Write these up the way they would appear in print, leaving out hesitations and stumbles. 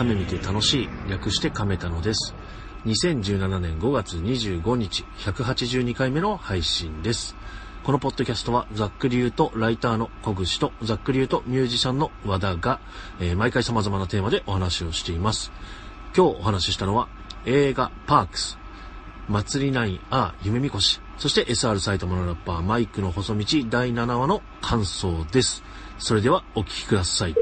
亀見て楽しい、略して亀たのです。2017年5月25日182回目の配信です。このポッドキャストはざっくり言うとライターの小口とざっくり言うとミュージシャンの和田が、毎回様々なテーマでお話をしています。今日お話ししたのは映画パークス、祭り9、ああ夢みこし、そして SR 埼玉のラッパーマイクの細道第7話の感想です。それではお聞きください。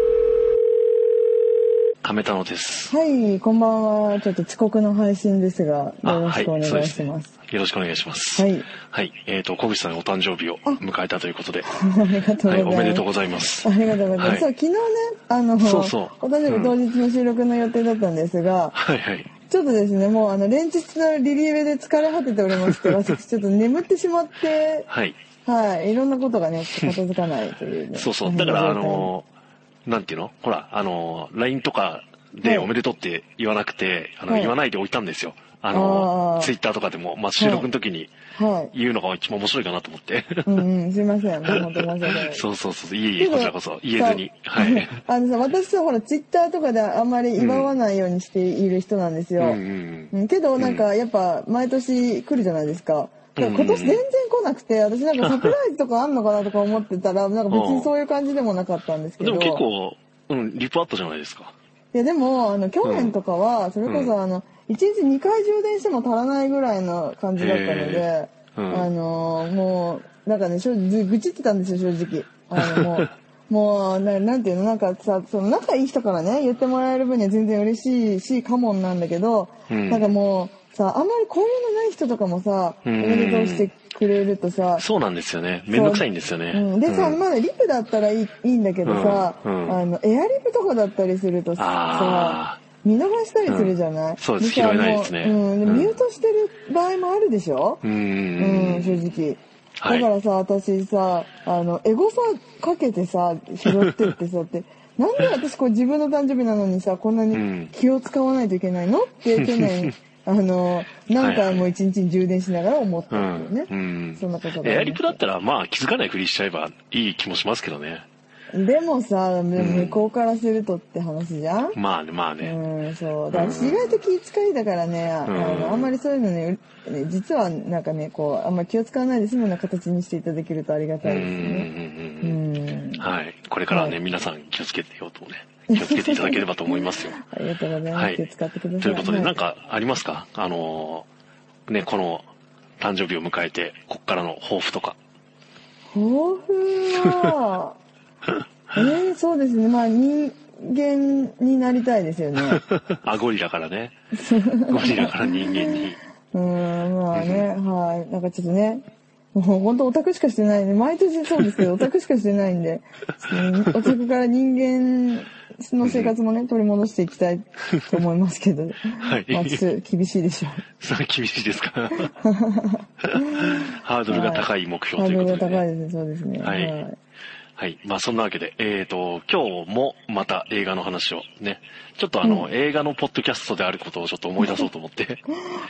亀田野です。はい、こんばんは。ちょっと遅刻の配信ですがよろしくお願いします。よろしくお願いします。はい、はい、小口さんのお誕生日を迎えたということで、ありがとうございます、はい、おめでとうございます。ありがとうございます、はい、そう、昨日ね、そうお誕生日当日の収録の予定だったんですが、うん、はいはい、ちょっとですね、もう連日のリリーベで疲れ果てておりまして、私ちょっと眠ってしまってはい、はい、いろんなことがね片付かないという、ね、そうそう、だからなんていうの、ほらLINE とかでおめでとうって言わなくて、はい、言わないでおいたんですよ。Twitter とかでも、まあ、収録の時に言うのが一番面白いかなと思って、はい、うん、すいません、本当申し訳ない。そうそうそう、いえいえ、こちらこそ言えずに、はい、私はほら Twitter とかであんまり祝わないようにしている人なんですよ、うんうん、けどなんかやっぱ毎年来るじゃないですか。今年全然来なくて、私なんかサプライズとかあんのかなとか思ってたら、なんか別にそういう感じでもなかったんですけど。でも結構、うん、リプあったじゃないですか。いやでも、去年とかは、それこそ1日2回充電しても足らないぐらいの感じだったので、うん、もう、なんかね、愚痴ってたんですよ、正直。もう、なんていうの、なんかさ、その仲いい人からね、言ってもらえる分には全然嬉しいし、カモンなんだけど、うん、なんかもう、さあんまりこういうのない人とかもさ、おめでとうしてくれるとさ、そうなんですよね、めんどくさいんですよね、うん、でさ、まだリプだったらいいんだけどさ、うん、エアリプとかだったりするとさ、見逃したりするじゃない、うん、そうです、拾えないですね、うん、でミュートしてる場合もあるでしょ、うん、うん、正直だからさ、私さエゴサかけてさ拾ってってさってなんで私こう自分の誕生日なのにさこんなに気を使わないといけないのって去年何回も一日に充電しながら思ったんだよね、うんうん、そんなことが、ね、エアリプだったらまあ気づかないふりしちゃえばいい気もしますけどね。でもさ、向こうからするとって話じゃん、うん、まあね、まあね、うん、そうだから意外と気遣いだからね、うん、あんまりそういうのね、実はなんかねこうあんまり気を使わないで済むような形にしていただけるとありがたいですね、うんうんうん、はい、これからはね、はい、皆さん気をつけてようとね、気をつけていただければと思いますよ。ありがとうございます。はい、気を使ってください。ということで、なんかありますか？ね、この誕生日を迎えて、こっからの抱負とか。抱負は、そうですね。まあ、人間になりたいですよね。あ、ゴリラからね。ゴリラから人間に。まあね、はい。なんかちょっとね。もう本当オタクしかしてないね。毎年そうですけど、オタクしかしてないんで、オタクから人間の生活もね、取り戻していきたいと思いますけど、はい。まあ、厳しいでしょう。それ厳しいですか。ハードルが高い目標ということで、ね、はい。ハードルが高いですね、そうですね。はい。はいはい。まあ、そんなわけで、今日もまた映画の話をね、ちょっとうん、映画のポッドキャストであることをちょっと思い出そうと思って、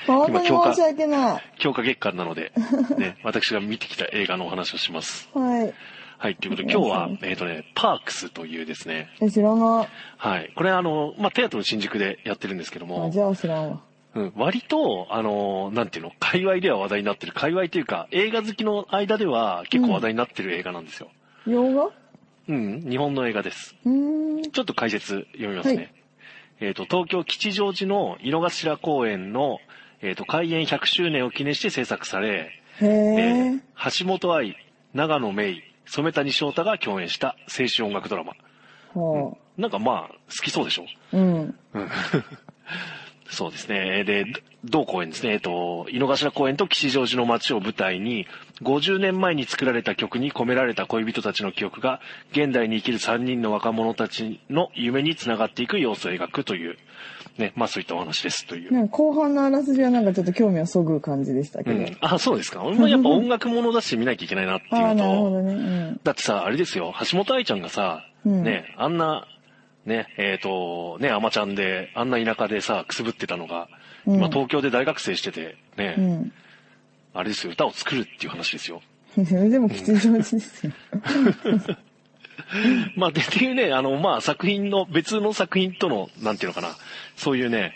本当に申し訳ない。強化月間なので、ね、私が見てきた映画のお話をします。はい。はい、ということで、今日は、パークスというですね。知らない。はい。これまあ、テアトル新宿でやってるんですけども。じゃあ知らんわ。うん、割と、なんていうの、界隈では話題になってる、界隈というか、映画好きの間では結構話題になってる映画なんですよ。うん、洋画？うん、日本の映画です。ちょっと解説読みますね。はい、東京吉祥寺の井の頭公園の、開園100周年を記念して制作され、橋本愛、永野芽郁、染谷将太が共演した青春音楽ドラマ。うん、なんかまあ、好きそうでしょ？うん。そうですね。で、同公園ですね。井の頭公園と吉祥寺の街を舞台に、50年前に作られた曲に込められた恋人たちの記憶が、現代に生きる3人の若者たちの夢につながっていく様子を描くという、ね、まあそういったお話ですという。なんか後半のあらすじはなんかちょっと興味をそぐ感じでしたけど。うん、あ、そうですか。俺もやっぱ音楽ものだし見なきゃいけないなっていうのと、なるほどね、うん、だってさ、あれですよ、橋本愛ちゃんがさ、ね、あんな、ね、ね、あまちゃんで、あんな田舎でさ、くすぶってたのが、今東京で大学生してて、ね、うん、あれですよ、歌を作るっていう話ですよ。でも吉祥寺ですよ。まあ、っていうね、まあ、作品の、別の作品との、なんていうのかな、そういうね、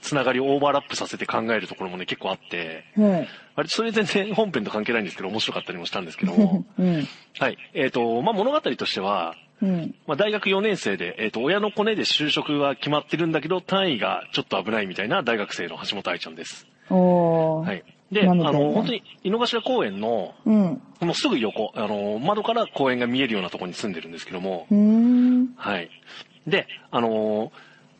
つながりをオーバーラップさせて考えるところもね、結構あって、うん、あれ、それ全然本編と関係ないんですけど、面白かったりもしたんですけども、うん、はい、まあ、物語としては、うん、まあ、大学4年生で、親のコネで就職は決まってるんだけど、単位がちょっと危ないみたいな大学生の橋本愛ちゃんです。はい。で、本当に、井の頭公園の、うん、もうすぐ横、窓から公園が見えるようなところに住んでるんですけども、はい。で、物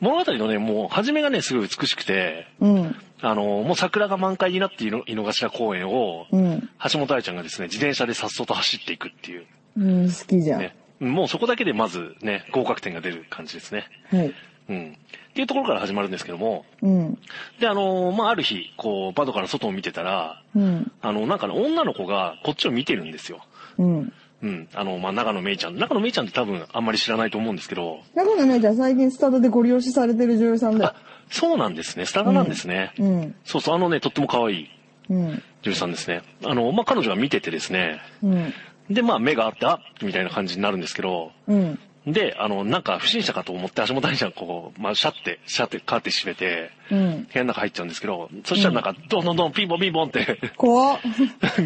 語のね、もう、初めがね、すごい美しくて、うん、もう桜が満開になっている井の頭公園を、うん、橋本愛ちゃんがですね、自転車でさっそうと走っていくっていう。うん、好きじゃん。ね、もうそこだけでまずね、合格点が出る感じですね。はい。うん。っていうところから始まるんですけども。うん。で、まあ、ある日、こう、窓から外を見てたら、うん。なんかね、女の子がこっちを見てるんですよ。うん。うん。まあ、永野芽郁ちゃん。永野芽郁ちゃんって多分あんまり知らないと思うんですけど。永野芽郁ちゃん最近スタダでご利用しされてる女優さんだよ。あ、そうなんですね。スタダなんですね。うん。うん、そうそう、ね、とっても可愛い女優さんですね。まあ、彼女が見ててですね。うん。で、まあ、目があって、あっみたいな感じになるんですけど、うん、で、なんか不審者かと思って、橋本愛ちゃんこう、まあ、シャッてカーテン閉めて、うん、部屋の中入っちゃうんですけど、そしたらなんか、どんどんどん、ピンポンピンポンって、怖っ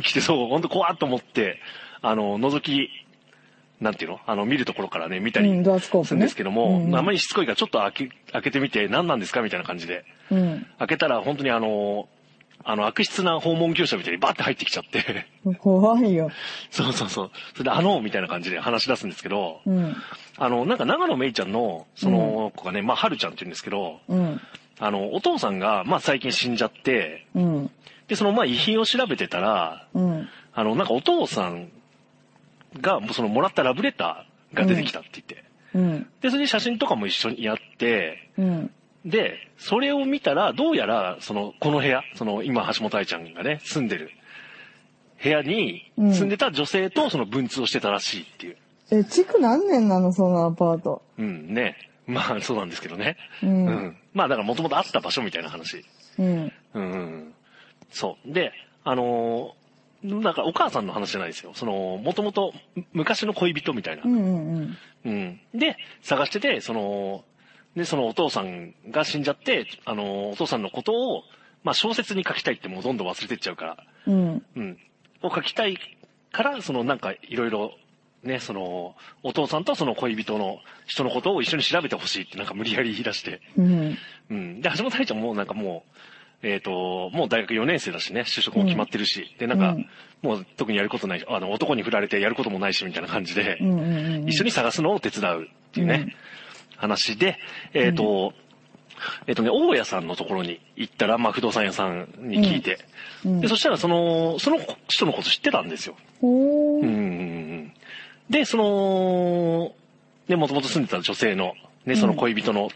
来て、そう、ほんと怖っと思って、覗き、なんていうの見るところからね、見たりするんですけども、うんねうん、あまりしつこいからちょっと開けてみて、何なんですかみたいな感じで、うん。開けたら、本当に悪質な訪問業者みたいにバーって入ってきちゃって。怖いよ。そうそうそう。それで、みたいな感じで話し出すんですけど、うん、なんか長野めいちゃんの、その子がね、まあ、はるちゃんって言うんですけど、うん、お父さんが、まあ、最近死んじゃって、うん、で、その、まあ、遺品を調べてたら、うん、なんかお父さんが、その、もらったラブレターが出てきたって言って、うん、で、それで写真とかも一緒にやって、うんで、それを見たら、どうやら、この部屋、今、橋本愛ちゃんがね、住んでる部屋に、住んでた女性と、文通をしてたらしいっていう。うん、築何年なの、そのアパート。うん、ね。まあ、そうなんですけどね。うん。うん、まあ、だから、もともとあった場所みたいな話。うん。うん。そう。で、なんか、お母さんの話じゃないですよ。もともと、昔の恋人みたいな。うんうんうん。うん。で、探してて、で、お父さんが死んじゃって、お父さんのことを、まあ、小説に書きたいってもうどんどん忘れてっちゃうから。うん。うん。を書きたいから、なんか、いろいろ、ね、お父さんと恋人の人のことを一緒に調べてほしいってなんか無理やり言い出して。うん。うん。で、橋本愛ちゃんもなんかもう、もう大学4年生だしね、就職も決まってるし、うん、で、なんか、うん、もう特にやることないし、男に振られてやることもないし、みたいな感じで、うんうんうんうん、一緒に探すのを手伝うっていうね。うん話で、うん、ね、大家さんのところに行ったら、まあ、不動産屋さんに聞いて、うん、で、そしたら、その人のこと知ってたんですよ。うん、で、ね、もともと住んでた女性の、ね、恋人の、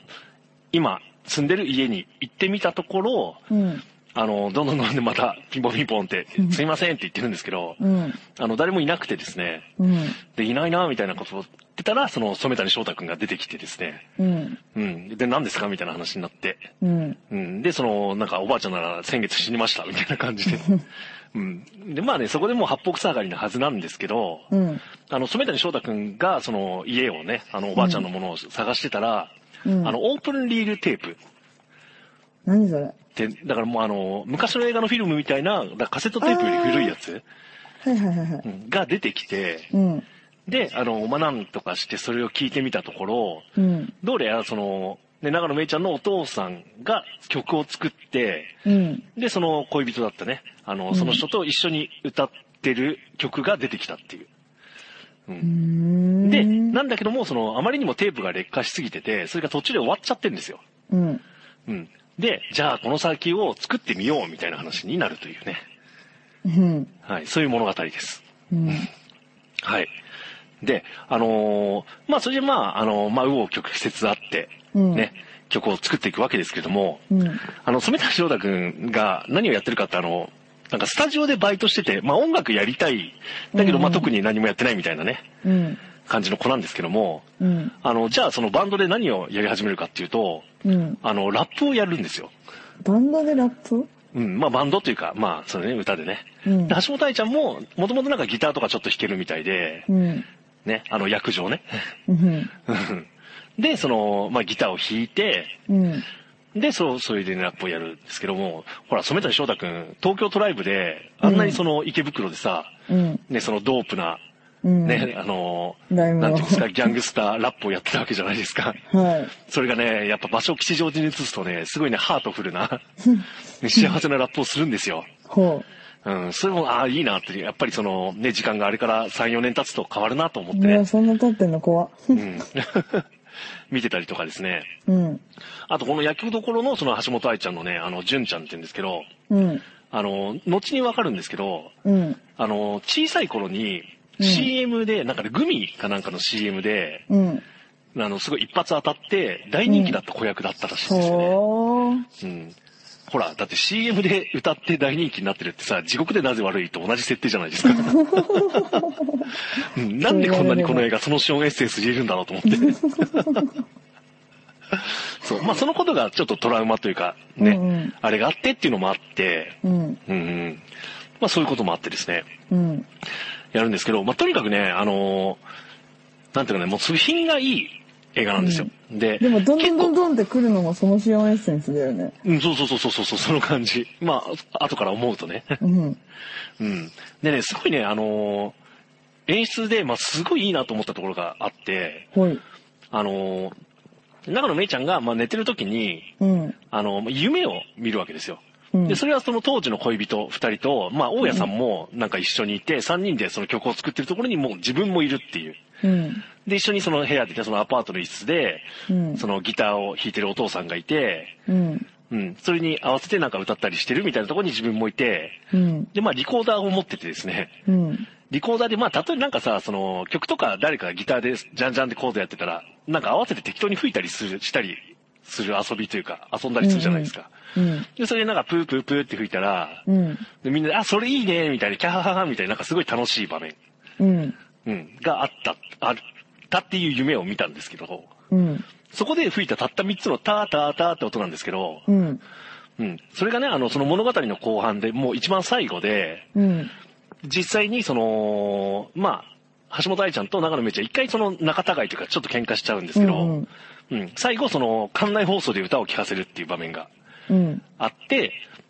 今、住んでる家に行ってみたところ、うん、どんどんどんでまた、ピンポンピンポンって、すいませんって言ってるんですけど、うん、誰もいなくてですね、うん、で、いないな、みたいなことを、たら染谷翔太くんが出てきてですね、うんうん、で何ですかみたいな話になって、うんうん、でなんかおばあちゃんなら先月死にましたみたいな感じで、うん、でまあねそこでもう八方塞がりなはずなんですけど、うん、染谷翔太くんが家をねおばあちゃんのものを探してたら、うん、オープンリールテープ何それでだからもう昔の映画のフィルムみたいなカセットテープより古いやつ、はいはいはいはい、が出てきて。うんで、まあ、なんとかしてそれを聞いてみたところ、うん、どれやね、永野芽郁ちゃんのお父さんが曲を作って、うん、で、恋人だったね、うん、その人と一緒に歌ってる曲が出てきたっていう。うん、で、なんだけども、あまりにもテープが劣化しすぎてて、それが途中で終わっちゃってるんですよ。うん。うん。で、じゃあ、この先を作ってみようみたいな話になるというね。うん。はい、そういう物語です。うん、はい。で、まあ、それでまあ、まあ、右往曲折あってね、ね、うん、曲を作っていくわけですけども、うん、染谷翔太くんが何をやってるかってなんかスタジオでバイトしてて、まあ、音楽やりたい、だけど、まあ、特に何もやってないみたいなね、うん、感じの子なんですけども、うん、じゃあ、バンドで何をやり始めるかっていうと、うん、ラップをやるんですよ。バンドでラップ？うん、まあバンドというか、まあそのね、歌でね。うん、で橋本愛ちゃんも、もともとなんかギターとかちょっと弾けるみたいで、うんね、役場ね。で、まあ、ギターを弾いて、うん、で、そういうラップをやるんですけども、ほら、染谷翔太くん、東京トライブで、あんなに池袋でさ、うん、ね、ドープな、うん、ね、なんていうんですか、ギャングスターラップをやってたわけじゃないですか。はい。それがね、やっぱ場所を吉祥寺に移すとね、すごいね、ハートフルな、ね、幸せなラップをするんですよ。ほう。うん、それも、ああ、いいなって、やっぱりね、時間があれから3、4年経つと変わるなと思ってね。いや、そんな経ってんの怖。うん。見てたりとかですね。うん。あと、この役どころの橋本愛ちゃんのね、純ちゃんって言うんですけど、うん。後にわかるんですけど、うん。小さい頃に、CM で、なんかね、グミかなんかの CM で、うん、すごい一発当たって、大人気だった子役だったらしいんですよね。うん、ほら、だって CM で歌って大人気になってるってさ、地獄でなぜ悪いと同じ設定じゃないですか。うん、なんでこんなにこの映画、そのシオンエッセンス入れるんだろうと思って。そう、まあそのことがちょっとトラウマというか、ね、うんうん、あれがあってっていうのもあって、うんうん、まあそういうこともあってですね。うんやるんですけど、まあ、とにかくね、なんていうかね、もう作品がいい映画なんですよ。うん、でも、どんどんどんどんって来るのもそのシオンエッセンスだよね。うん、そう、その感じ。まあ、後から思うとね。うん。うん。でね、すごいね、演出で、まあ、すごいいいなと思ったところがあって、はい。永野芽郁ちゃんが、まあ、寝てる時に、うん。夢を見るわけですよ。で、それは当時の恋人二人と、まあ、大家さんもなんか一緒にいて、三人で曲を作ってるところにもう自分もいるっていう。うん、で、一緒に部屋でね、アパートの一室で、うん、ギターを弾いてるお父さんがいて、うんうん、それに合わせてなんか歌ったりしてるみたいなところに自分もいて、うん、で、まあ、リコーダーを持っててですね、うん、リコーダーで、まあ、例えばなんかさ、曲とか誰かがギターでジャンジャンでコードやってたら、なんか合わせて適当に吹いたりしたり、する遊びというか、遊んだりするじゃないですか。うん、で、それでなんかプープープーって吹いたら、うん、でみんなで、あ、それいいねみたいな、キャハハハみたいな、なんかすごい楽しい場面。うん。うん。があったっていう夢を見たんですけど、うん。そこで吹いたたった3つのターターターって音なんですけど、うん。うん。それがね、物語の後半で、もう一番最後で、うん。実際にまあ、橋本愛ちゃんと永野芽郁ちゃん一回仲違いというかちょっと喧嘩しちゃうんですけど、うんうんうん、最後館内放送で歌を聴かせるっていう場面があって、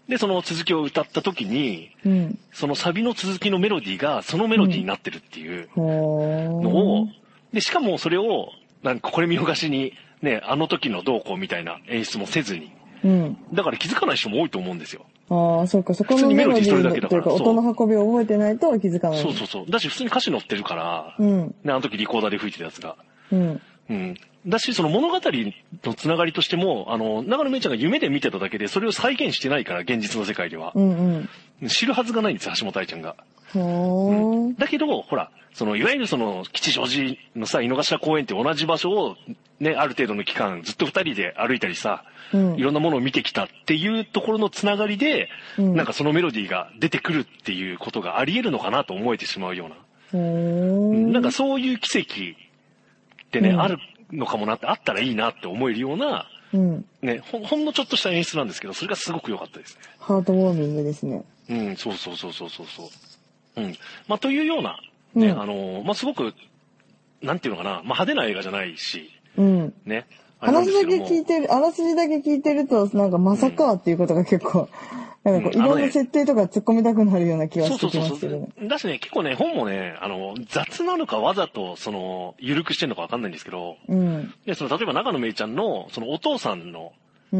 うん、で続きを歌った時に、うん、サビの続きのメロディーがそのメロディーになってるっていうのを、うん、でしかもそれをなんかこれ見逃しにねあの時のどうこうみたいな演出もせずに、うん、だから気づかない人も多いと思うんですよ。ああ、そうか、そこのメロディーだけだから。音の運びを覚えてないと気づかない。そう。だし、普通に歌詞載ってるから、うん。ね、あの時リコーダーで吹いてたやつが。うん。うん。だし、物語のつながりとしても、永野芽郁ちゃんが夢で見てただけで、それを再現してないから、現実の世界では。うんうん。知るはずがないんですよ、橋本愛ちゃんが。ほー、うん。だけど、ほら、いわゆる吉祥寺のさ、井の頭公園って同じ場所を、ね、ある程度の期間、ずっと二人で歩いたりさ、うん、いろんなものを見てきたっていうところのつながりで、うん、なんかメロディーが出てくるっていうことがあり得るのかなと思えてしまうような。なんかそういう奇跡ってね、うん、あるのかもなって、あったらいいなって思えるような、うん、ね、ほんのちょっとした演出なんですけど、それがすごく良かったですね。ハートウォーミングですね。うん、そう。うん。まあ、というような、ね、うん、まあ、すごく、なんていうのかな、まあ、派手な映画じゃないし、うん。ね。あらすじだけ聞いてると、なんかまさかっていうことが結構、うん、なんかこう、いろんな設定とか突っ込みたくなるような気がしてきますけどね。そう。だしね、結構ね、本もね、雑なのかわざと、緩くしてるのかわかんないんですけど、うん。で、例えば永野芽郁ちゃんの、お父さんの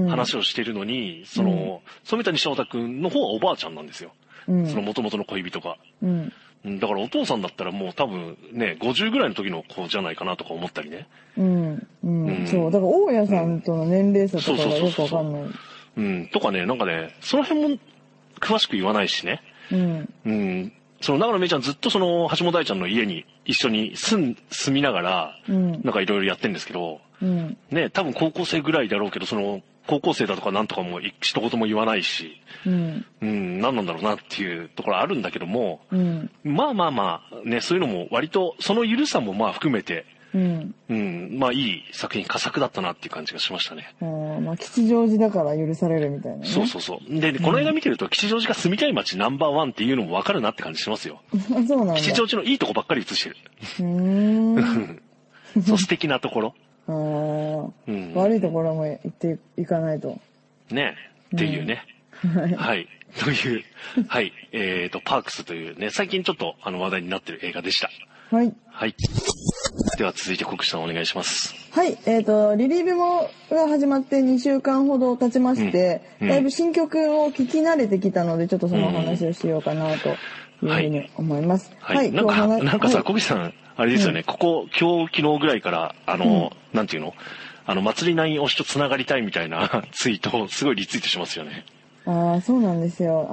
話をしてるのに、染谷翔太くんの方はおばあちゃんなんですよ。うん。元々の恋人が。うん。だからお父さんだったらもう多分ね、50ぐらいの時の子じゃないかなとか思ったりね。うん。うん。うん、そう。だから大家さんとの年齢差とかがよくわかんない。うん。とかね、なんかね、その辺も詳しく言わないしね。うん。うん。永野芽郁ちゃんずっと橋本愛ちゃんの家に一緒に住みながら、うん、なんかいろいろやってんですけど、うん。ね、多分高校生ぐらいだろうけど、高校生だとかなんとかも一言も言わないし、うん、うん、何なんだろうなっていうところあるんだけども、うん、まあね、そういうのも割とその緩さもまあ含めて、うんうん、まあいい作品、佳作だったなっていう感じがしましたね。まあ吉祥寺だから許されるみたいな、ね、そうそうそう。で、この映画見てると、吉祥寺が住みたい街ナンバーワンっていうのも分かるなって感じしますよ。そうなんだ。吉祥寺のいいとこばっかり映してる。そう、素敵なところ。うん、悪いところも行っていかないと。ねえ、っていうね。うん、はい。という、はい。パークスというね、最近ちょっと話題になってる映画でした。はい。はい。では続いてコクシさんお願いします。はい。リリーベもが始まって2週間ほど経ちまして、うんうん、だいぶ新曲を聴き慣れてきたので、ちょっとその話をしようかなというふうに思います。はい。はい、なんかさ、コクシさん、あれですよね、うん、昨日ぐらいから、うん、なんていうの祭りナイン推しと繋がりたいみたいなツイートをすごいリツイートしますよね。ああ、そうなんですよ。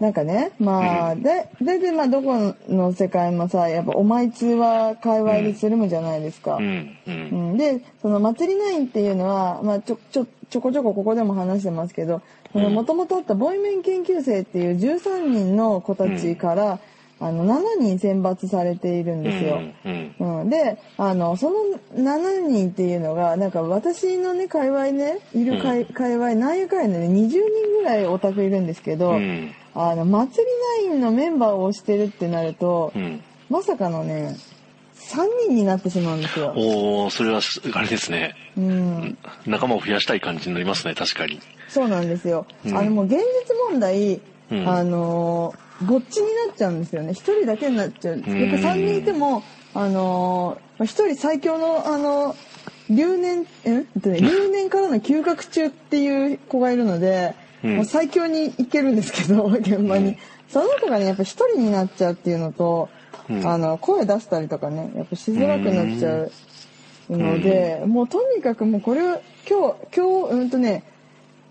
なんかね、まあ、うん、で、まあ、どこの世界もさ、やっぱ、お前通は界隈でするむじゃないですか。うんうん、で、その、祭りナインっていうのは、まあ、ちょこちょこここでも話してますけど、その、もともとあったボイメン研究生っていう13人の子たちから、うん、7人選抜されているんですよ。うんうんうん、で、その7人っていうのが、なんか、私のね、界隈ね、いる界隈、何やかんやね、20人ぐらいオタクいるんですけど、うん祭りナインのメンバーを推してるってなると、うん、まさかのね、3人になってしまうんですよ。おー、それは、あれですね。うん。仲間を増やしたい感じになりますね、確かに。そうなんですよ。うん、もう現実問題、うん、ぼっちになっちゃうんですよね。一人だけになっちゃう。やっぱ3人いても、一人最強の、留年からの休学中っていう子がいるので、うん、もう最強に行けるんですけど、現場に。うん、その子がね、やっぱ一人になっちゃうっていうのと、うん、声出したりとかね、やっぱしづらくなっちゃうので、うん、もうとにかくもうこれを、今日、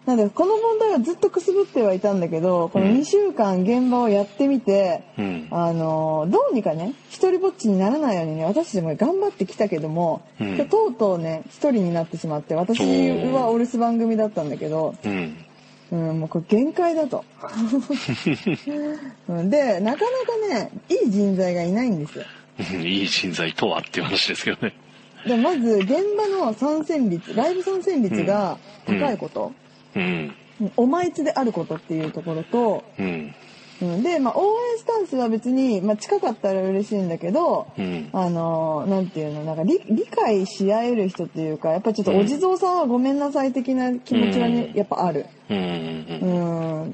なんだこの問題はずっとくすぶってはいたんだけど、この2週間現場をやってみて、うん、どうにかね、一人ぼっちにならないようにね、私たちも頑張ってきたけども、うん、とうとうね、一人になってしまって、私はお留守番組だったんだけど、うんもうこれ限界だと。で、なかなかね、いい人材がいないんですよ。いい人材とはっていう話ですけどね。で、まず、現場のライブ参戦率が高いこと。うん。お前つであることっていうところと、うん。で、まあ、応援スタンスは別に、まあ、近かったら嬉しいんだけど、うん、なんていうの、なんか理解し合える人っていうか、やっぱちょっとお地蔵さんはごめんなさい的な気持ちはね、うん、やっぱある。うん。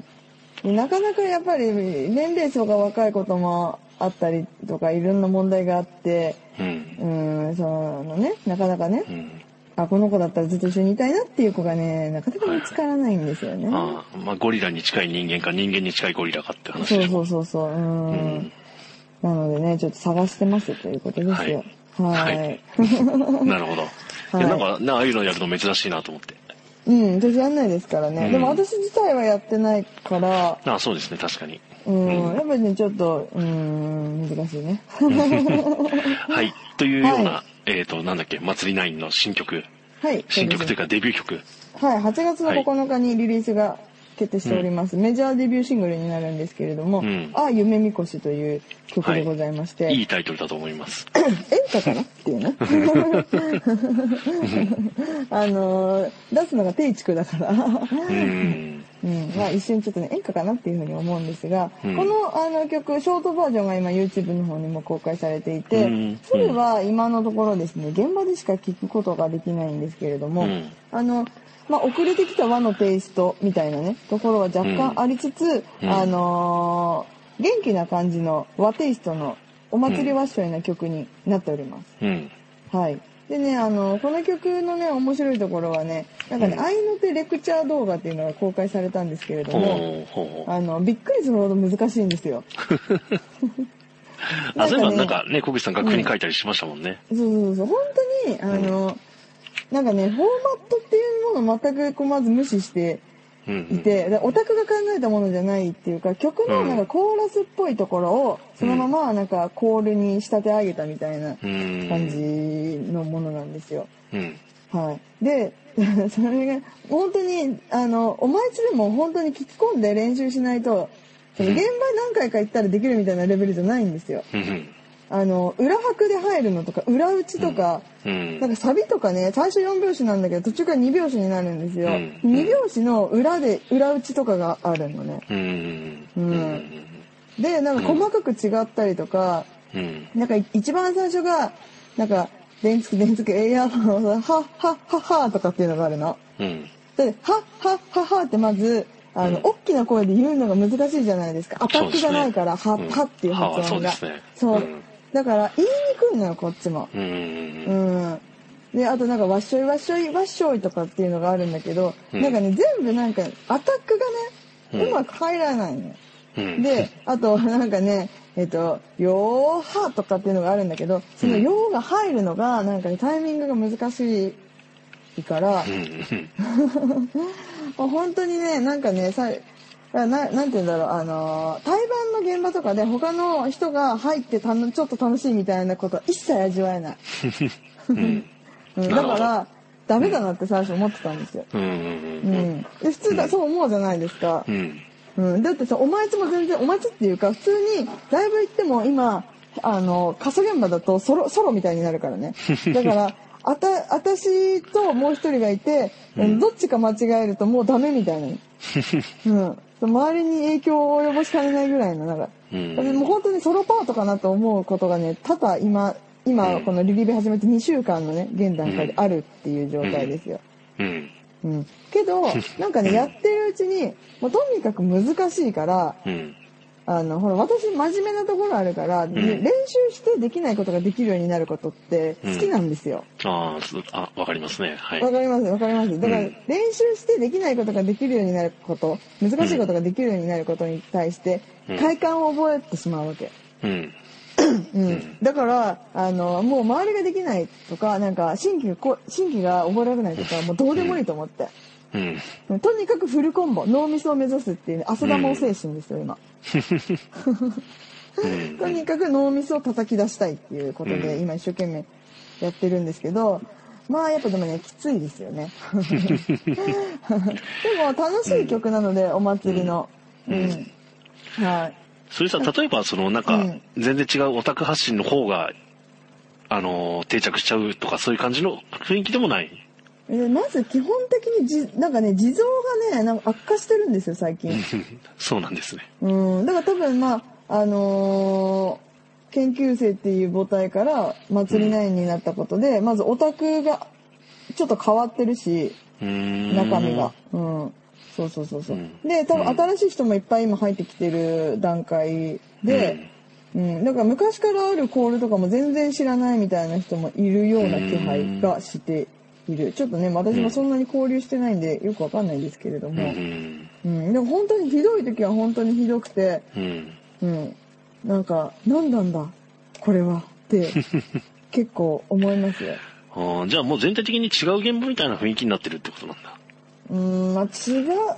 うん。なかなかやっぱり、年齢層が若いこともあったりとか、いろんな問題があって、うん、そのね、なかなかね、うんあ、この子だったらずっと一緒にいたいなっていう子がね、なかなか見つからないんですよね。はい、あまあ、ゴリラに近い人間か人間に近いゴリラかって話でしょ。そう。うん。なのでね、ちょっと探してますということですよ。はい。なるほど。はい、いやなんかね、ああいうのやるの珍しいなと思って。うん、私やんないですからね。うん、でも私自体はやってないから。あ、そうですね、確かに。うん、やっぱりね、ちょっと、難しいね。はい、というような、はいなんだっけ、祭りナインの新曲。はい。新曲というかデビュー曲。はい、8月の9日にリリースが決定しております。はい、メジャーデビューシングルになるんですけれども、うん、ああ、夢みこしという曲でございまして。はい、いいタイトルだと思います。演歌かなっていうね。出すのが定畜だから。うん、まあ一瞬ちょっとね演歌かなっていうふうに思うんですが、うん、この曲ショートバージョンが今 YouTube の方にも公開されていて、うん、それは今のところですね現場でしか聴くことができないんですけれども、うん、まあ遅れてきた和のテイストみたいなねところは若干ありつつ、うん、元気な感じの和テイストのお祭り和っしょいな曲になっております。うん、はい。でね、この曲のね、面白いところはね、なんかね、愛の手レクチャー動画っていうのが公開されたんですけれども、びっくりするほど難しいんですよ。あ、そういえばなんかね、小口さん楽譜に書いたりしましたもんね。うん、そう、本当に、なんかね、フォーマットっていうものを全くこうまず無視していて、オタクが考えたものじゃないっていうか、曲のなんかコーラスっぽいところを、そのままなんかコールに仕立て上げたみたいな感じのものなんですよ。うん、はい。で、それが本当にお前つでも本当に聞き込んで練習しないと、その現場何回か行ったらできるみたいなレベルじゃないんですよ。裏拍で入るのとか裏打ちとか、うん、なんかサビとかね、最初4拍子なんだけど途中から2拍子になるんですよ、うん、2拍子の裏で裏打ちとかがあるのね、うんうん、でなんか細かく違ったりとか、うん、なんか一番最初がなんか電つくエイヤーのハッハッハッハーとかっていうのがあるの、うん、でハッハッハッハーってまずうん、大きな声で言うのが難しいじゃないですか。アタックがないから、ね、ハッハッっていう発音が、うん、そうですね、そう、うん、だから言いにくいのよこっちも、うん、うん、であとなんかわっしょいわっしょいわっしょいとかっていうのがあるんだけど、うん、なんかね全部なんかアタックがね、うん、うまく入らないの、うん、であとなんかねヨーハとかっていうのがあるんだけど、そのヨーが入るのがなんか、ね、タイミングが難しいから、うん本当にね、なんかね、なんて言うんだろう、対バンの現場とかで他の人が入ってちょっと楽しいみたいなことは一切味わえない。うん、だから、ダメだなって最初思ってたんですよ。うんうん、で普通だ、うん、そう思うじゃないですか。うんうん、だってさ、お前つも全然、お前つっていうか、普通にライブ行っても今、過疎現場だとソロみたいになるからね。だから、私ともう一人がいて、うん、どっちか間違えるともうダメみたいな、うん、周りに影響を及ぼしかねないぐらいのなんか、うん、もう本当にソロパートかなと思うことがね、多々今このリリベ始めて2週間のね現段階であるっていう状態ですよ、うんうん、けどなんかねやってるうちにもうとにかく難しいから、うんほら私真面目なところあるから、うん、練習してできないことができるようになることって好きなんですよ。うん、あ、わかりますね。はい。わかります。だから、うん、練習してできないことができるようになること、難しいことができるようになることに対して、うん、快感を覚えてしまうわけ。うん。うん、だからもう周りができないとかなんか新規が覚えられないとかもうどうでもいいと思って。うん、とにかくフルコンボ脳みそを目指すっていう、ね、浅田真央精神ですよ今。とにかく脳みそを叩き出したいっていうことで今一生懸命やってるんですけど、まあやっぱでもねきついですよね。でも楽しい曲なので、うん、お祭りの、うんうん、はい。それさ例えばそのなんか、うん、全然違うオタク発信の方が定着しちゃうとかそういう感じの雰囲気でもない。まず基本的になんかね地蔵がねなんか悪化してるんですよ最近。そうなんですね。うんだから多分まあ研究生っていう母体から祭り9になったことで、うん、まずオタクがちょっと変わってるし中身がうんそう、うん、で多分新しい人もいっぱい今入ってきてる段階で、うん、だから昔からあるコールとかも全然知らないみたいな人もいるような気配がして。ちょっとね私もそんなに交流してないんでよくわかんないんですけれども、うんうん、でも本当にひどい時は本当にひどくて、うんうん、なんか何なんだこれはって結構思いますよ。あじゃあもう全体的に違う現場みたいな雰囲気になってるってことなんだ。うんまあ違うそんな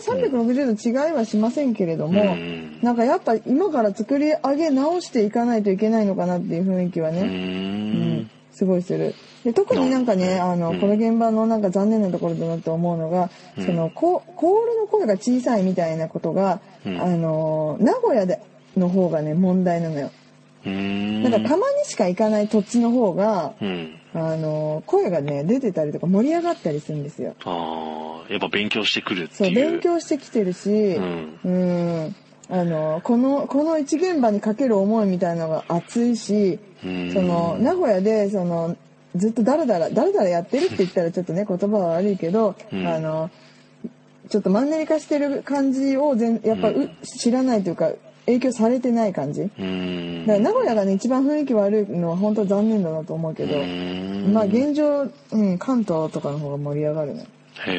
360度違いはしませんけれども、うん、なんかやっぱ今から作り上げ直していかないといけないのかなっていう雰囲気はね、うん、すごいする。で特になんかねこの現場のなんか残念なところだなと思うのが、うん、そのコールの声が小さいみたいなことが、うん、名古屋での方がね問題なのよ。だからたまにしか行かない土地の方が、うん、声がね出てたりとか盛り上がったりするんですよ。あやっぱ勉強してくるっていう。そう勉強してきてるし、うん、うんこの一現場にかける思いみたいなのが熱いし、その名古屋でそのずっとだらだらやってるって言ったらちょっとね言葉は悪いけど、うん、ちょっとマンネリ化してる感じをやっぱ、うん、知らないというか影響されてない感じ、うん、だから名古屋がね一番雰囲気悪いのは本当残念だなと思うけど、うん、まあ現状、うん、関東とかの方が盛り上がるね。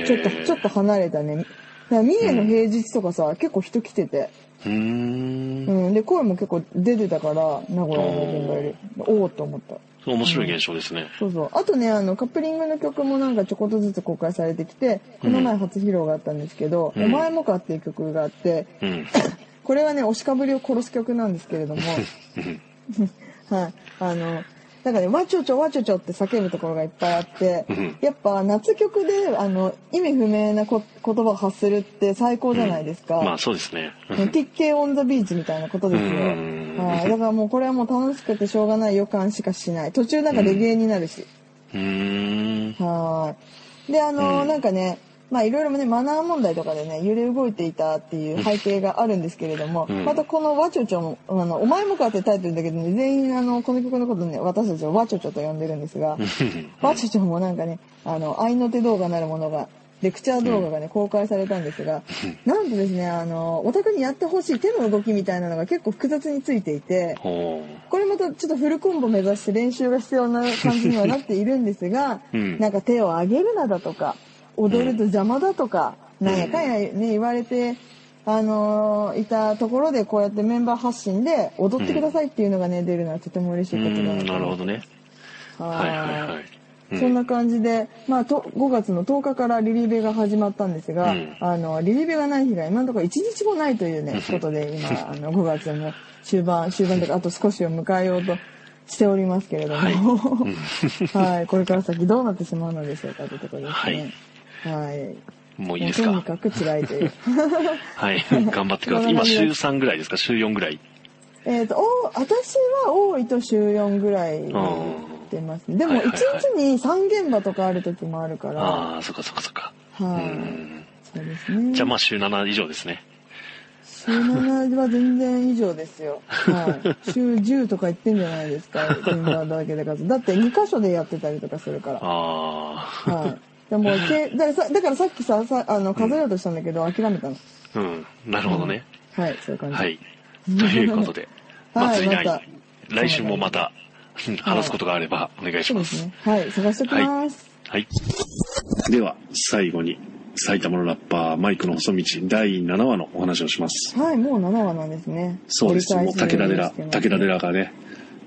ちょっと離れたねだから三重の平日とかさ、うん、結構人来てて、うん、で声も結構出てたから名古屋の現場よりおおと思った。面白い現象ですね、うん、そうあとねカップリングの曲もなんかちょこっとずつ公開されてきてこの前初披露があったんですけど、うん、お前もかっていう曲があって、うん、これはね推しかぶりを殺す曲なんですけれどもはいなんかねわちょちょわちょちょって叫ぶところがいっぱいあってやっぱ夏曲で意味不明な言葉を発するって最高じゃないですか、うん、まあそうですね。TK オンザビーチみたいなことですよ。だからもうこれはもう楽しくてしょうがない予感しかしない。途中なんかレゲエになるし。はい。でなんかね、まあいろいろねマナー問題とかでね揺れ動いていたっていう背景があるんですけれども、またこのワチョチョもお前もかってタイトルだけどね、全員この曲のことね私たちはワチョチョと呼んでるんですが、ワチョチョもなんかね愛の手動画なるものがレクチャー動画がね公開されたんですが、なんとですねお宅にやってほしい手の動きみたいなのが結構複雑についていて、これまたちょっとフルコンボ目指して練習が必要な感じにはなっているんですが、なんか手を上げるなだとか。踊ると邪魔だとか、なんやかんやね、言われて、いたところで、こうやってメンバー発信で、踊ってくださいっていうのがね、出るのはとても嬉しいことだなと。なるほどね。はいはいはい。そんな感じで、まあ、5月の10日からリリベが始まったんですが、リリベがない日が今のところ1日もないというね、ことで、今、5月の終盤とか、あと少しを迎えようと。しておりますけれども、はい、はい、これから先どうなってしまうのでしょうかというところですね。はい。はい、もういいですか。とにかく辛いという。はい、頑張ってください。今週3ぐらいですか、週4ぐらい。私は多いと週4ぐらい出ます、ね。でも1日に3現場とかある時もあるから。ああ、そっかそっかそっか。はい。そうですね。じゃあまあ週7以上ですね。週7は全然以上ですよ。はい、週10とか言ってんじゃないですか。メンバーだけで数。だって2箇所でやってたりとかするから。ああ。はい。でもだからさっきさ数えようとしたんだけど、諦めたの。うん。なるほどね。はい、そういう感じ。はい。ということで、祭りない、はいま、来週もまた話すことがあればお願いします。そうですね、はい、探しておきます。はい。はい、では最後に。埼玉のラッパーマイクの細道第7話のお話をします。はい、もう7話なんですね。そうです。もう武田寺がね。武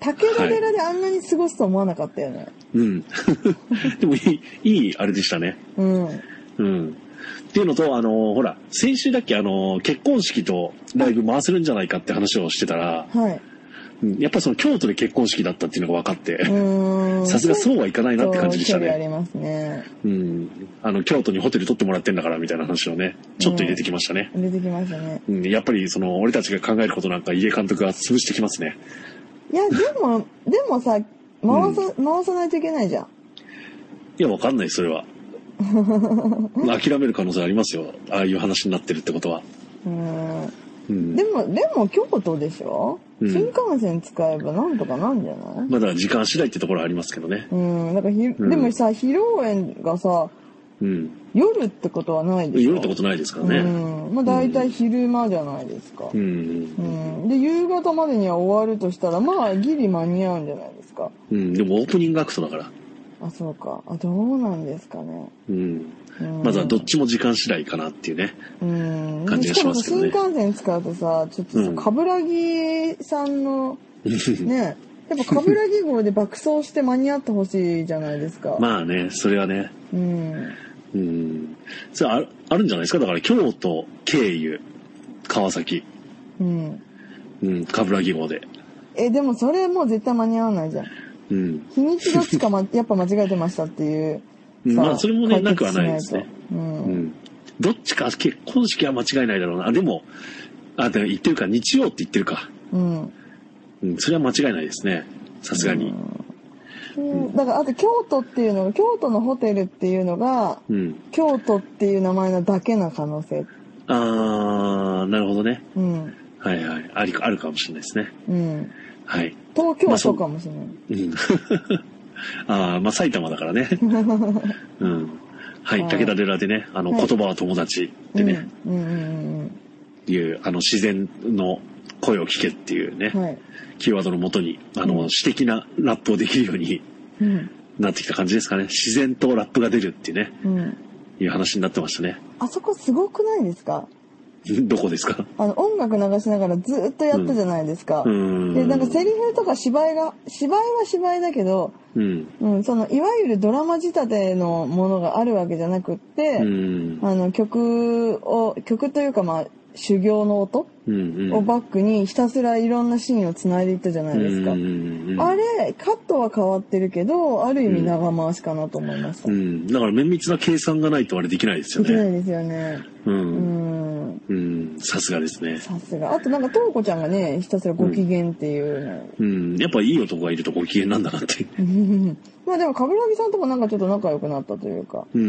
田寺であんなに過ごすと思わなかったよね。はい、うん。でもいいあれでしたね。うん。うん。っていうのとほら先週だっけ結婚式とライブ回せるんじゃないかって話をしてたら。はい。やっぱその京都で結婚式だったっていうのが分かって、さすがそうはいかないなって感じでしたね。ありますね。うん、京都にホテル取ってもらってんだからみたいな話をね、ちょっと入れてきましたね。入れてきましたね。うん、やっぱりその俺たちが考えることなんか家監督が潰してきますね。いやでもさ回さないといけないじゃん。いや分かんないそれは。諦める可能性ありますよ。ああいう話になってるってことは。うん、でも京都でしょ、うん、新幹線使えばなんとかなんじゃない、まだ時間次第ってところありますけどね。うん、なんかでもさ、披露宴がさ、うん、夜ってことはないでしょ。夜ってことないですからね。うん、まあ大体昼間じゃないですか、うんうん、で夕方までには終わるとしたらまあギリ間に合うんじゃないですか。うん、でもオープニングアクトだから。あ、そうか。あ、どうなんですかね。うん。まずはどっちも時間次第かなっていうね、うん、感じがしますけどね。しかも新幹線使うとさ、ちょっとさ、冠城さんの、ね、やっぱ冠城号で爆走して間に合ってほしいじゃないですか。まあね、それはね。うん。うん。それあるんじゃないですか。だから京都経由、川崎。うん。うん、冠城号で。でもそれもう絶対間に合わないじゃん。うん。日にちどっちかやっぱ間違えてましたっていう。まあそれもねなくはないですね、うんうん、どっちか結婚式は間違いないだろうな。でもでも言ってるか日曜って言ってるか、うんうん、それは間違いないですね、さすがに、うんうん、だからあと京都っていうのが京都のホテルっていうのが、うん、京都っていう名前なだけな可能性。ああ、なるほどね、うん、はいはい、あるかもしれないですね、うんはい、東京都かもしれない、まあうんあまあ、埼玉だからね、うん、はい、武田寺でねはい、言葉は友達ってね、うんうんうんうん、いう自然の声を聞けっていうね、はい、キーワードのもとに詩的なラップをできるようになってきた感じですかね。自然とラップが出るっていうね、うん、いう話になってましたね。あそこすごくないですか。どこですか。音楽流しながらずっとやったじゃないですか、うん、でなんかセリフとか芝居は芝居だけど、うんうん、そのいわゆるドラマ仕立てのものがあるわけじゃなくって、うん、曲というかまあ修行の音をバックにひたすらいろんなシーンをつないでいったじゃないですか。あれカットは変わってるけど、ある意味長回しかなと思いました。だから綿密な計算がないとあれできないですよね。できないですよね。さすがですね。さすが。あとなんかトウコちゃんがね、ひたすらご機嫌っていうの。やっぱいい男がいるとご機嫌なんだなって。まあでも冠城さんとかなんかちょっと仲良くなったというか、いい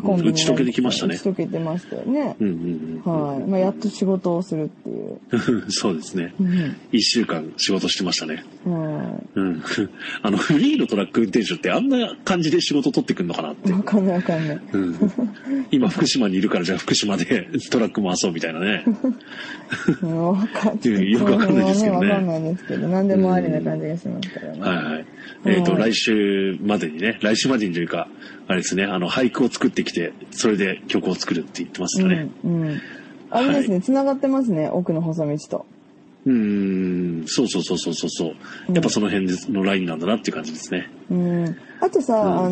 コンビに打ち解けてきましたね。打ち解けてましたよね。はい。まあやっと仕事をするっていう。そうですね。一週間仕事してましたね。フリーのトラック運転手ってあんな感じで仕事取ってくんのかなって。わかんないわかんない。今福島にいるからじゃあ福島でトラック回そうみたいなね。わかんない。よくわかんないですけどね。わかんないですけど、何でもありな感じがしますからね。はい。来週までにというか、あれですね、俳句を作ってきて、それで曲を作るって言ってましたね。あれですね、繋がってますね、奥の細道と。そう。やっぱその辺のラインなんだなっていう感じですね。あとさ、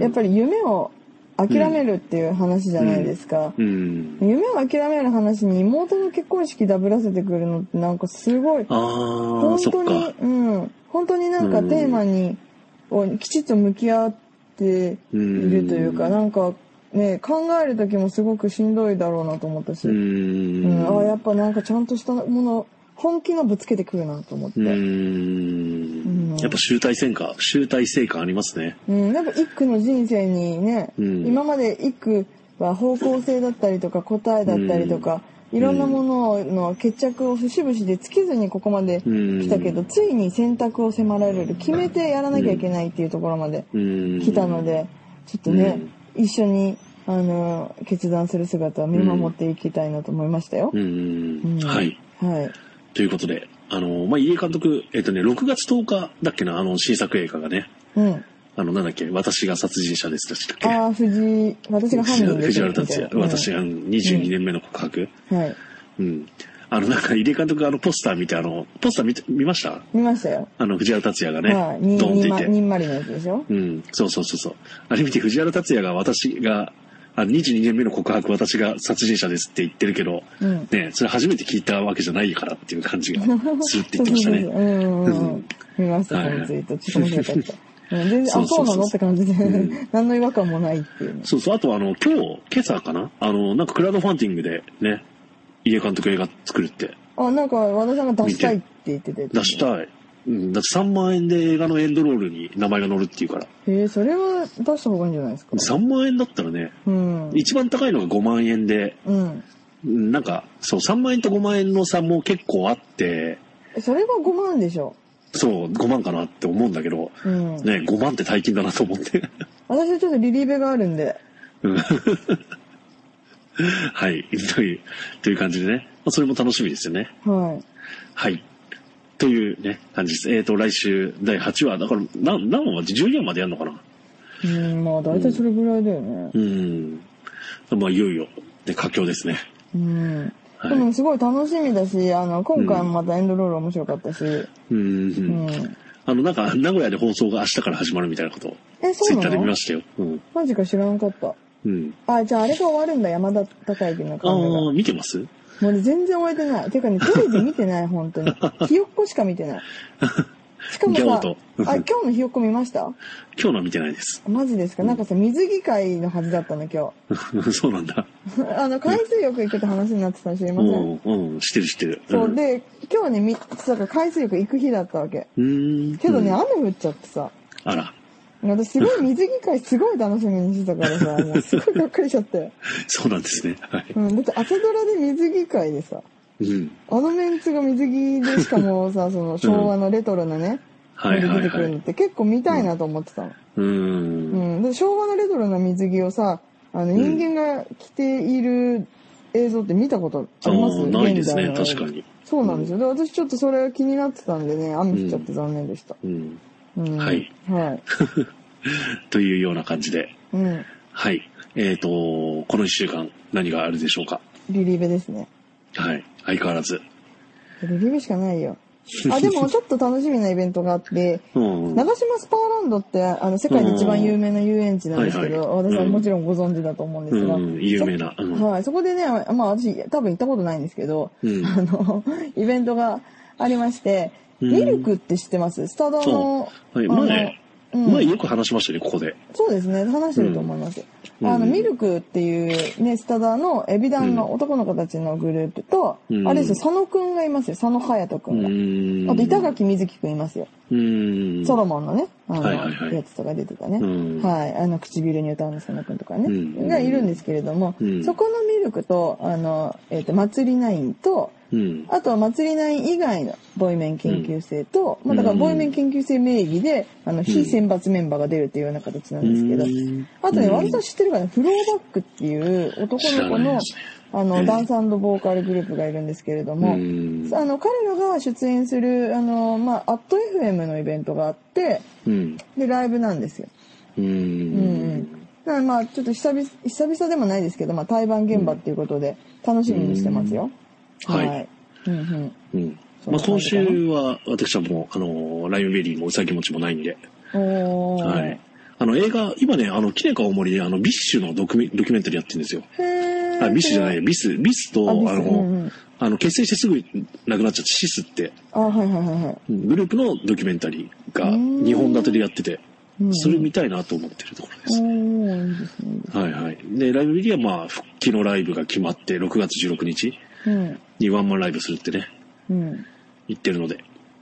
やっぱり夢を諦めるっていう話じゃないですか。夢を諦める話に妹の結婚式ダブらせてくるのってなんかすごい。本当に、本当になんかテーマに、きちっと向き合っているというか、なんかね、考える時もすごくしんどいだろうなと思ったし、やっぱなんかちゃんとしたもの、本気がぶつけてくるなと思って。やっぱ集大成感ありますね。なんか一句の人生にね、今まで一句は方向性だったりとか答えだったりとか、いろんなものの決着を節々でつけずにここまで来たけど、ついに選択を迫られる、決めてやらなきゃいけないっていうところまで来たので、ちょっとね、一緒に決断する姿を見守っていきたいなと思いましたよ。はい。ということで、入江監督、6月10日だっけな、新作映画がね、なんだっけ、私が殺人者ですでしたっけ。私が犯人です。藤原達也、私が22年目の告白。なんか入江監督がポスター見て、ポスター見ました？見ましたよ。藤原達也がね、ドンっていて。にんまりのやつでしょ？そう。あれ見て藤原達也が私が、22年目の告白、私が殺人者ですって言ってるけど、ね、それ初めて聞いたわけじゃないからっていう感じがするって言ってましたね。見ました、そのツイート。ちょっと面白かった。全然、そうなのって感じで、何の違和感もないっていう。あと今朝かな、なんかクラウドファンディングでね、入江監督映画作るって。なんか和田さんが出したいって言ってて。出したい。だって3万円で映画のエンドロールに名前が載るっていうから。それは出した方がいいんじゃないですか。3万円だったらね、一番高いのが5万円で、なんか、そう、3万円と5万円の差も結構あって。それが5万でしょ。そう、5万かなって思うんだけど、ね、5万って大金だなと思って。私はちょっとリリーベがあるんで。はい、という感じでね。それも楽しみですよね。はい。というね、感じです。来週第8話、だから、何話まで ?14 話までやるのかな？まあ、大体それぐらいだよね。いよいよ、で、佳境ですね。でもすごい楽しみだし、今回もまたエンドロール面白かったし。なんか、名古屋で放送が明日から始まるみたいなことを、ツイッターで見ましたよ。マジか知らなかった。じゃああれが終わるんだ、山田孝之の感じが。見てます？もうね、全然終えてない。てかね、テレビ見てない、本当に。ひよっこしか見てない。しかもさ、今日のひよっこ見ました？今日のは見てないです。マジですか？なんかさ、水着会のはずだったの、今日。そうなんだ。海水浴行くって話になってたの知りません？知ってる。そう、で、今日ね、海水浴行く日だったわけ。けどね、雨降っちゃってさ。あら。私すごい水着会すごい楽しみにしてたからさ、もうすごいがっかりしちゃって。そうなんですね。だって朝ドラで水着会でさ、メンツが水着でしかもさ、その昭和のレトロなね、水着出てくるのって結構見たいなと思ってたの。で昭和のレトロな水着をさ、人間が着ている映像って見たことあります？ないですね、確かに。そうなんですよ。で、私ちょっとそれが気になってたんでね、雨降っちゃって残念でした。はい。というような感じで。はい。この一週間何があるでしょうか？リリーベですね。はい。相変わらず。リリーベしかないよ。あ、でもちょっと楽しみなイベントがあって、うん、長島スパーランドって世界で一番有名な遊園地なんですけど、はいはい、私はもちろんご存知だと思うんですが、うん、有名な、うん、はい、そこでね、まあ私多分行ったことないんですけど、うん、イベントがありまして、うん、ミルクって知ってます？スタダの、はい、前よく話しましたね、ここで。そうですね、話してると思います。うん、ミルクっていうね、スタダのエビダンの男の子たちのグループと、うん、あれですよ、佐野くんがいますよ、佐野隼人くんが。あと、板垣瑞希くんいますよ。ソロモンのね、はいはいはい、やつとか出てたね。はい、唇に歌うの佐野くんとかね、がいるんですけれども、そこのミルクと、祭りナインと、うん、あとは祭りナイン以外のボイメン研究生と、うん、まあ、だからボイメン研究生名義で非選抜メンバーが出るというような形なんですけど、うん、あとね、割と知ってるかな、フローバックっていう男の子の、ダンス&ボーカルグループがいるんですけれども、うん、彼らが出演するまあアット FM のイベントがあって、うん、でライブなんですよ。うんうん、だからまあちょっと久々でもないですけど、まあ対バン現場っていうことで楽しみにしてますよ。うん、はい、はい、うんうんうん、まあ、今週は私はもうライムベリーもうさぎもちもないんで、はい、映画今ねキネカ大森でビッシュのドキュメンタリーやってるんですよ。あ、ビッシュじゃない、ビスと結成してすぐ亡くなっちゃってシスって、あ、はいはいはいはい、グループのドキュメンタリーが2本立てでやってて、それ見たいなと思ってるところです。はいはい。でライムベリーはまあ復帰のライブが決まって6月16日。うん、にワンマンライブするってね、うん、言ってるので、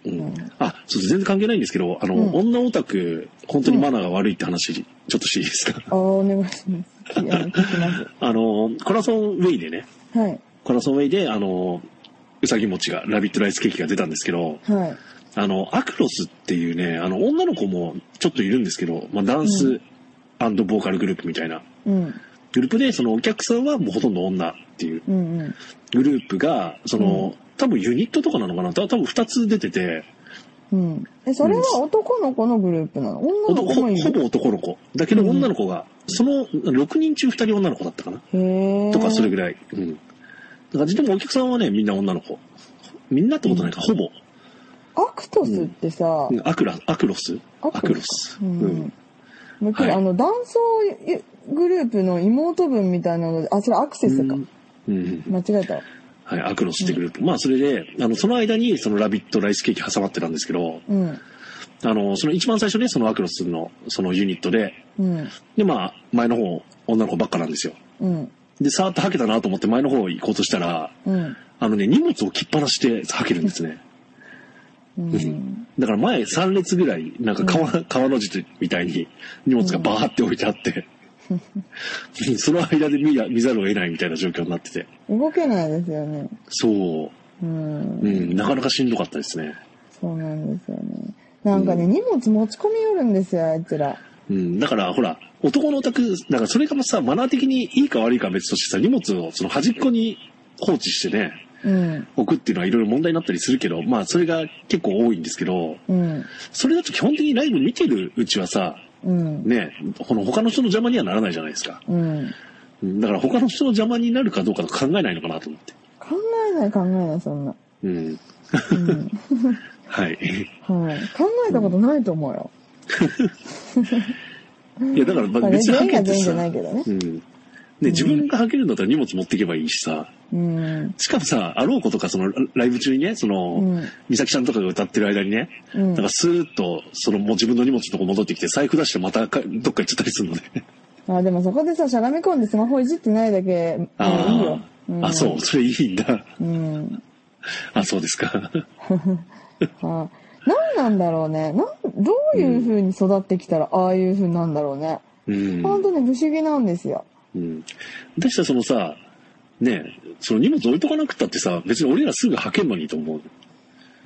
うんうん、あ、そう、全然関係ないんですけど、うん、女オタク本当にマナーが悪いって話、うん、ちょっとしていいですか？あ、お願いします。いや、聞きます。コラソンウェイでね、はい、コラソンウェイでうさぎ餅がラビットライスケーキが出たんですけど、はい、アクロスっていうね、女の子もちょっといるんですけど、まあ、ダンス&ボーカルグループみたいな。うんうん、グループでそのお客さんはもうほとんど女っていうグループがその多分ユニットとかなのかな、多分2つ出てて、うん、それは男の子のグループなの？女の子もいる？ ほぼ男の子だけど女の子が、うん、その6人中2人女の子だったかな、とかそれぐらい、うん、だからでもお客さんはねみんな女の子、みんなってことないか、うん、ほぼアクトスってさ、うん、アクロス、うんうんはい、ダンスをグループの妹分みたいなので、あ、それアクセスか、うん、間違えた、はい、アクロスってグループ、うん、まあそれでその間にそのラビットライスケーキ挟まってたんですけど、うん、その一番最初ねそのアクロスのそのユニットで、うん、でまあ前の方女の子ばっかなんですよ、うん、でさーっとはけたなと思って前の方行こうとしたら、うん、ね荷物を切っぱなしてはけるんですね。うん、だから前3列ぐらいなんか川の字みたいに荷物がバーって置いてあって、うん、その間で見ざるを得ないみたいな状況になってて動けないですよね。そう、うんうん、なかなかしんどかったですね。そうなんですよね。なんかね、うん、荷物持ち込みよるんですよあいつら、うん、だからほら男のお宅だからそれかもさマナー的にいいか悪いか別としてさ荷物をその端っこに放置してね、うん、置くっていうのはいろいろ問題になったりするけど、まあそれが結構多いんですけど、うん、それだと基本的にライブ見てるうちはさ、うん、ね、この他の人の邪魔にはならないじゃないですか、うん、だから他の人の邪魔になるかどうか考えないのかなと思って。考えないそんな、うんうん、はい、はい、考えたことないと思うよ。いやだから別にはけてさ、うんね、自分がはけるんだったら荷物持っていけばいいしさ、うん、しかもさあろうことかそのライブ中にねその、うん、美咲ちゃんとかが歌ってる間にね、うん、なんかスーッとそのもう自分の荷物のとこ戻ってきて財布出してまたどっか行っちゃったりするので、あ、でもそこでさしゃがみ込んでスマホいじってないだけいいよ、うん、あ、そう、それいいんだ、うん、あ、そうですか。あ、何なんだろうね、どういう風に育ってきたらああいう風なんだろうね、うん、本当ね不思議なんですよ。うん、私はそのさねその荷物置いとかなくったってさ別に俺らすぐ履けんのにと思う、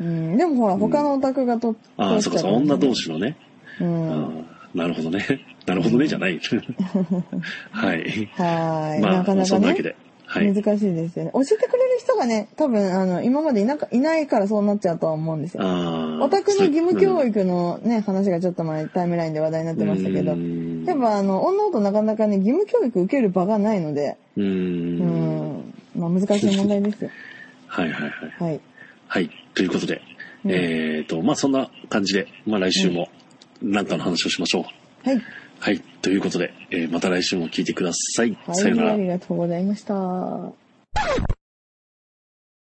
うん、でもほら他のお宅が取っちゃう、ね、あ、そうかそう、女同士のね、うん、あ、なるほどねなるほどねじゃない。はいはい、まあ、なかなか、ね、そんなわけで、はい、難しいですよね。教えてくれる人がね多分今までいないからそうなっちゃうとは思うんですよ。お宅の義務教育のね、うん、話がちょっと前タイムラインで話題になってましたけど、やっぱ女の子なかなかね義務教育受ける場がないので、まあ難しい問題ですよ。はいはいはいはい、はい、ということで、うん、まあそんな感じで、まあ来週もなんかの話をしましょう。はい。はい。ということで、また来週も聞いてください。はい、さよなら。ありがとうございました。